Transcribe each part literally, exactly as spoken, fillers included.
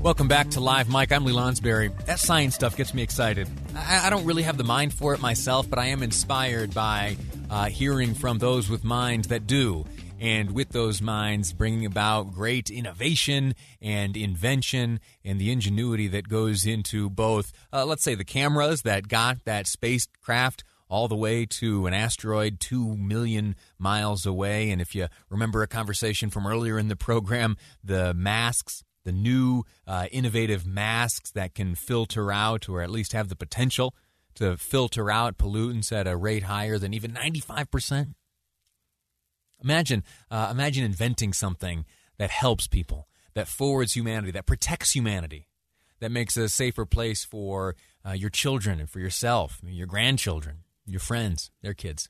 Welcome back to Live Mike. I'm Lee Lonsberry. That science stuff gets me excited. I, I don't really have the mind for it myself, but I am inspired by uh, hearing from those with minds that do, and with those minds bringing about great innovation and invention and the ingenuity that goes into both, uh, let's say, the cameras that got that spacecraft all the way to an asteroid two million miles away. And if you remember a conversation from earlier in the program, the masks, the new uh, innovative masks that can filter out, or at least have the potential to filter out, pollutants at a rate higher than even ninety-five percent. Imagine, uh, imagine inventing something that helps people, that forwards humanity, that protects humanity, that makes a safer place for uh, your children and for yourself, your grandchildren, your friends, their kids.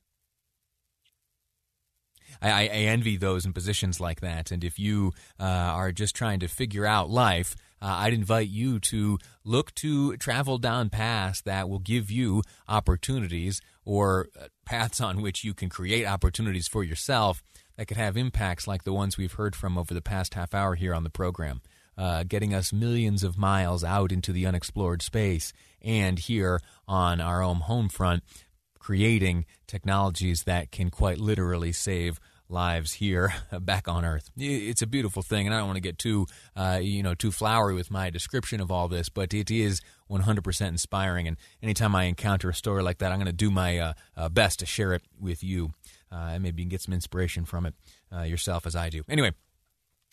I, I envy those in positions like that. And if you uh, are just trying to figure out life, uh, I'd invite you to look to travel down paths that will give you opportunities, or paths on which you can create opportunities for yourself that could have impacts like the ones we've heard from over the past half hour here on the program, uh, getting us millions of miles out into the unexplored space, and here on our own home front, creating technologies that can quite literally save lives here back on Earth. It's a beautiful thing, and I don't want to get too, uh, you know, too flowery with my description of all this, but it is one hundred percent inspiring. And anytime I encounter a story like that, I'm going to do my uh, uh, best to share it with you, uh, and maybe you can get some inspiration from it uh, yourself, as I do. Anyway,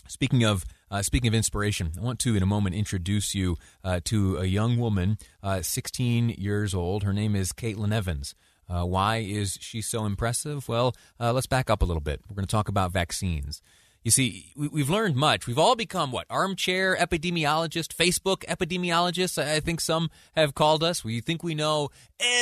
speaking of uh, speaking of inspiration, I want to, in a moment, introduce you uh, to a young woman, uh, sixteen years old. Her name is Caitlin Evans. Uh, why is she so impressive? Well, uh, let's back up a little bit. We're going to talk about vaccines. You see, we, we've learned much. We've all become, what, armchair epidemiologists, Facebook epidemiologists, I, I think some have called us. We think we know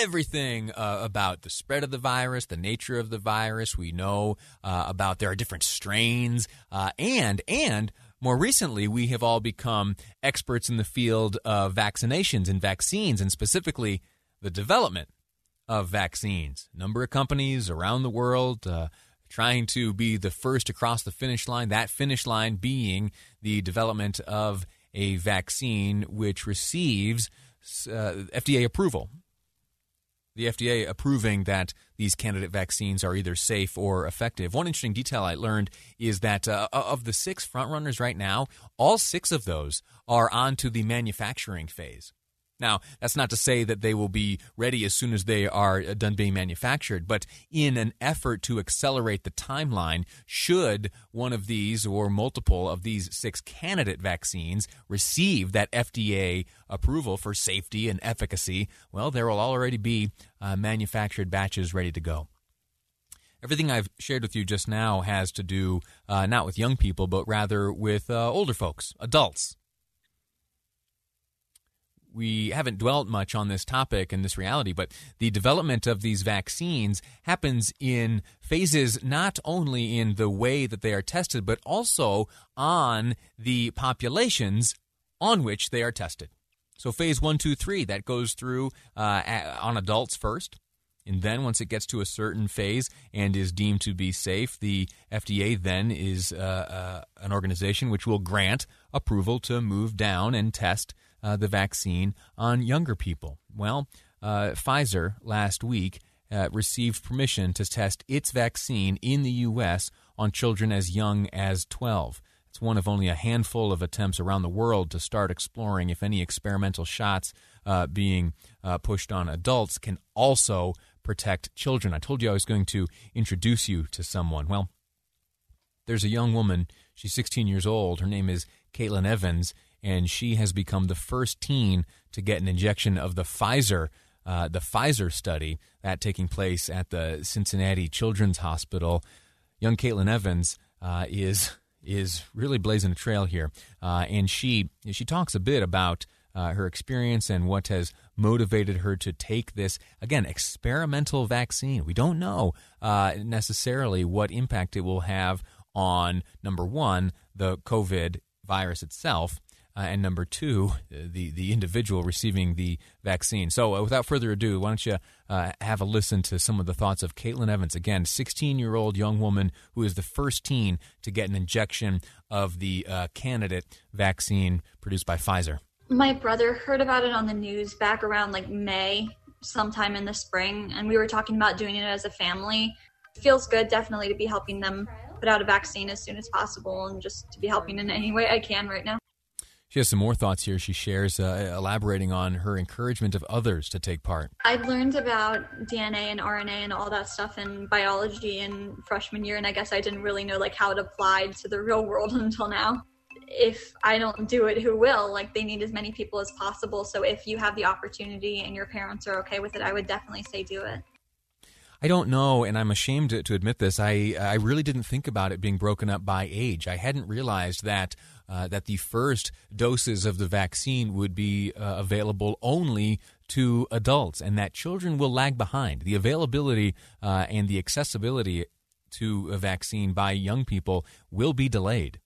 everything uh, about the spread of the virus, the nature of the virus. We know uh, about there are different strains, uh, and and more recently, we have all become experts in the field of vaccinations and vaccines, and specifically the development of vaccines. Number of companies around the world uh, trying to be the first to cross the finish line, that finish line being the development of a vaccine which receives uh, F D A approval. The F D A approving that these candidate vaccines are either safe or effective. One interesting detail I learned is that uh, of the six frontrunners right now, all six of those are onto the manufacturing phase. Now, that's not to say that they will be ready as soon as they are done being manufactured, but in an effort to accelerate the timeline, should one of these or multiple of these six candidate vaccines receive that F D A approval for safety and efficacy, well, there will already be uh, manufactured batches ready to go. Everything I've shared with you just now has to do uh, not with young people, but rather with uh, older folks, adults. We haven't dwelt much on this topic and this reality, but the development of these vaccines happens in phases not only in the way that they are tested, but also on the populations on which they are tested. So phase one, two, three, that goes through uh, on adults first. And then once it gets to a certain phase and is deemed to be safe, the F D A then is uh, uh, an organization which will grant approval to move down and test Uh, the vaccine on younger people. Well, uh, Pfizer last week uh, received permission to test its vaccine in the U S on children as young as twelve. It's one of only a handful of attempts around the world to start exploring if any experimental shots uh, being uh, pushed on adults can also protect children. I told you I was going to introduce you to someone. Well, there's a young woman. She's sixteen years old. Her name is Caitlin Evans. And she has become the first teen to get an injection of the Pfizer, uh, the Pfizer study, that taking place at the Cincinnati Children's Hospital. Young Caitlin Evans uh, is is really blazing a trail here. Uh, and she she talks a bit about uh, her experience and what has motivated her to take this, again, experimental vaccine. We don't know uh, necessarily what impact it will have on, number one, the COVID virus itself, uh, and number two, the, the individual receiving the vaccine. So uh, without further ado, why don't you uh, have a listen to some of the thoughts of Caitlin Evans, again, sixteen-year-old young woman who is the first teen to get an injection of the uh, candidate vaccine produced by Pfizer. My brother heard about it on the news back around like May, sometime in the spring, and we were talking about doing it as a family. It feels good, definitely, to be helping them put out a vaccine as soon as possible and just to be helping in any way I can right now. She has some more thoughts here. She shares, uh, elaborating on her encouragement of others to take part. I learned about D N A and R N A and all that stuff in biology in freshman year, and I guess I didn't really know like how it applied to the real world until now. If I don't do it, who will? Like, they need as many people as possible. So if you have the opportunity and your parents are okay with it, I would definitely say do it. I don't know, and I'm ashamed to, to admit this, I I really didn't think about it being broken up by age. I hadn't realized that uh, that the first doses of the vaccine would be uh, available only to adults, and that children will lag behind. The availability uh, and the accessibility to a vaccine by young people will be delayed.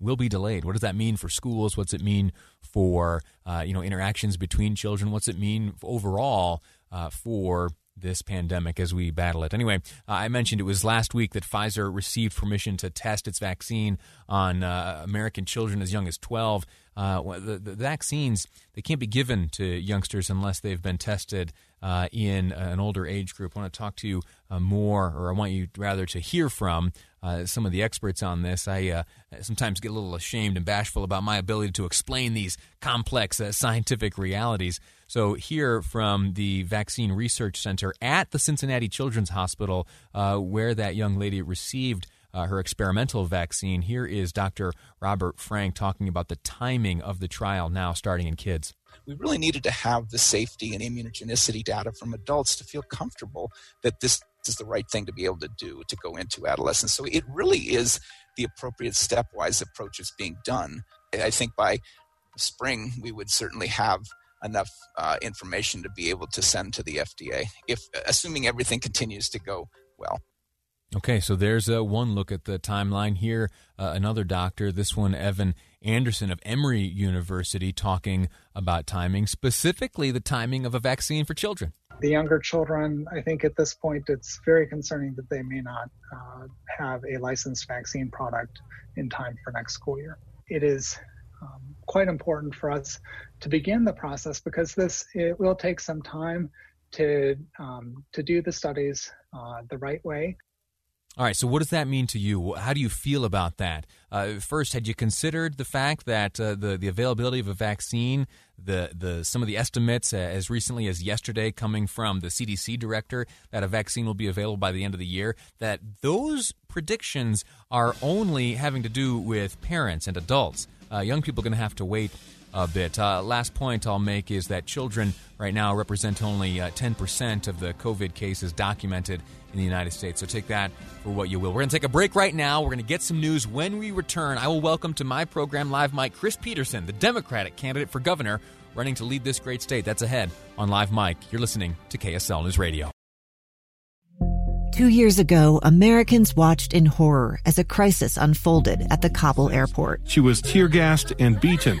will be delayed. What does that mean for schools? What's it mean for, uh, you know, interactions between children? What's it mean overall uh, for this pandemic as we battle it? Anyway, uh, I mentioned it was last week that Pfizer received permission to test its vaccine on uh, American children as young as twelve. Uh, the, the vaccines, they can't be given to youngsters unless they've been tested uh, in an older age group. I want to talk to you uh, more, or I want you rather to hear from uh, some of the experts on this. I uh, sometimes get a little ashamed and bashful about my ability to explain these complex uh, scientific realities. So here from the Vaccine Research Center at the Cincinnati Children's Hospital, uh, where that young lady received Uh, her experimental vaccine. Here is Doctor Robert Frank talking about the timing of the trial now starting in kids. We really needed to have the safety and immunogenicity data from adults to feel comfortable that this is the right thing to be able to do to go into adolescence. So it really is the appropriate stepwise approach that's being done. I think by spring, we would certainly have enough uh, information to be able to send to the F D A, if assuming everything continues to go well. Okay, so there's uh, one look at the timeline here. Uh, another doctor, this one Evan Anderson of Emory University, talking about timing, specifically the timing of a vaccine for children. The younger children, I think at this point, it's very concerning that they may not uh, have a licensed vaccine product in time for next school year. It is um, quite important for us to begin the process because this it will take some time to um, to do the studies uh, the right way. All right, so what does that mean to you? How do you feel about that? Uh, first, had you considered the fact that uh, the, the availability of a vaccine, the, the some of the estimates uh, as recently as yesterday coming from the C D C director that a vaccine will be available by the end of the year, that those predictions are only having to do with parents and adults? Uh, young people are going to have to wait a bit. Uh, last point I'll make is that children right now represent only uh, ten percent of the COVID cases documented in the United States. So take that for what you will. We're going to take a break right now. We're going to get some news. When we return, I will welcome to my program Live Mike Chris Peterson, the Democratic candidate for governor, running to lead this great state. That's ahead on Live Mike. You're listening to K S L News Radio. Two years ago, Americans watched in horror as a crisis unfolded at the Kabul airport. She was tear-gassed and beaten.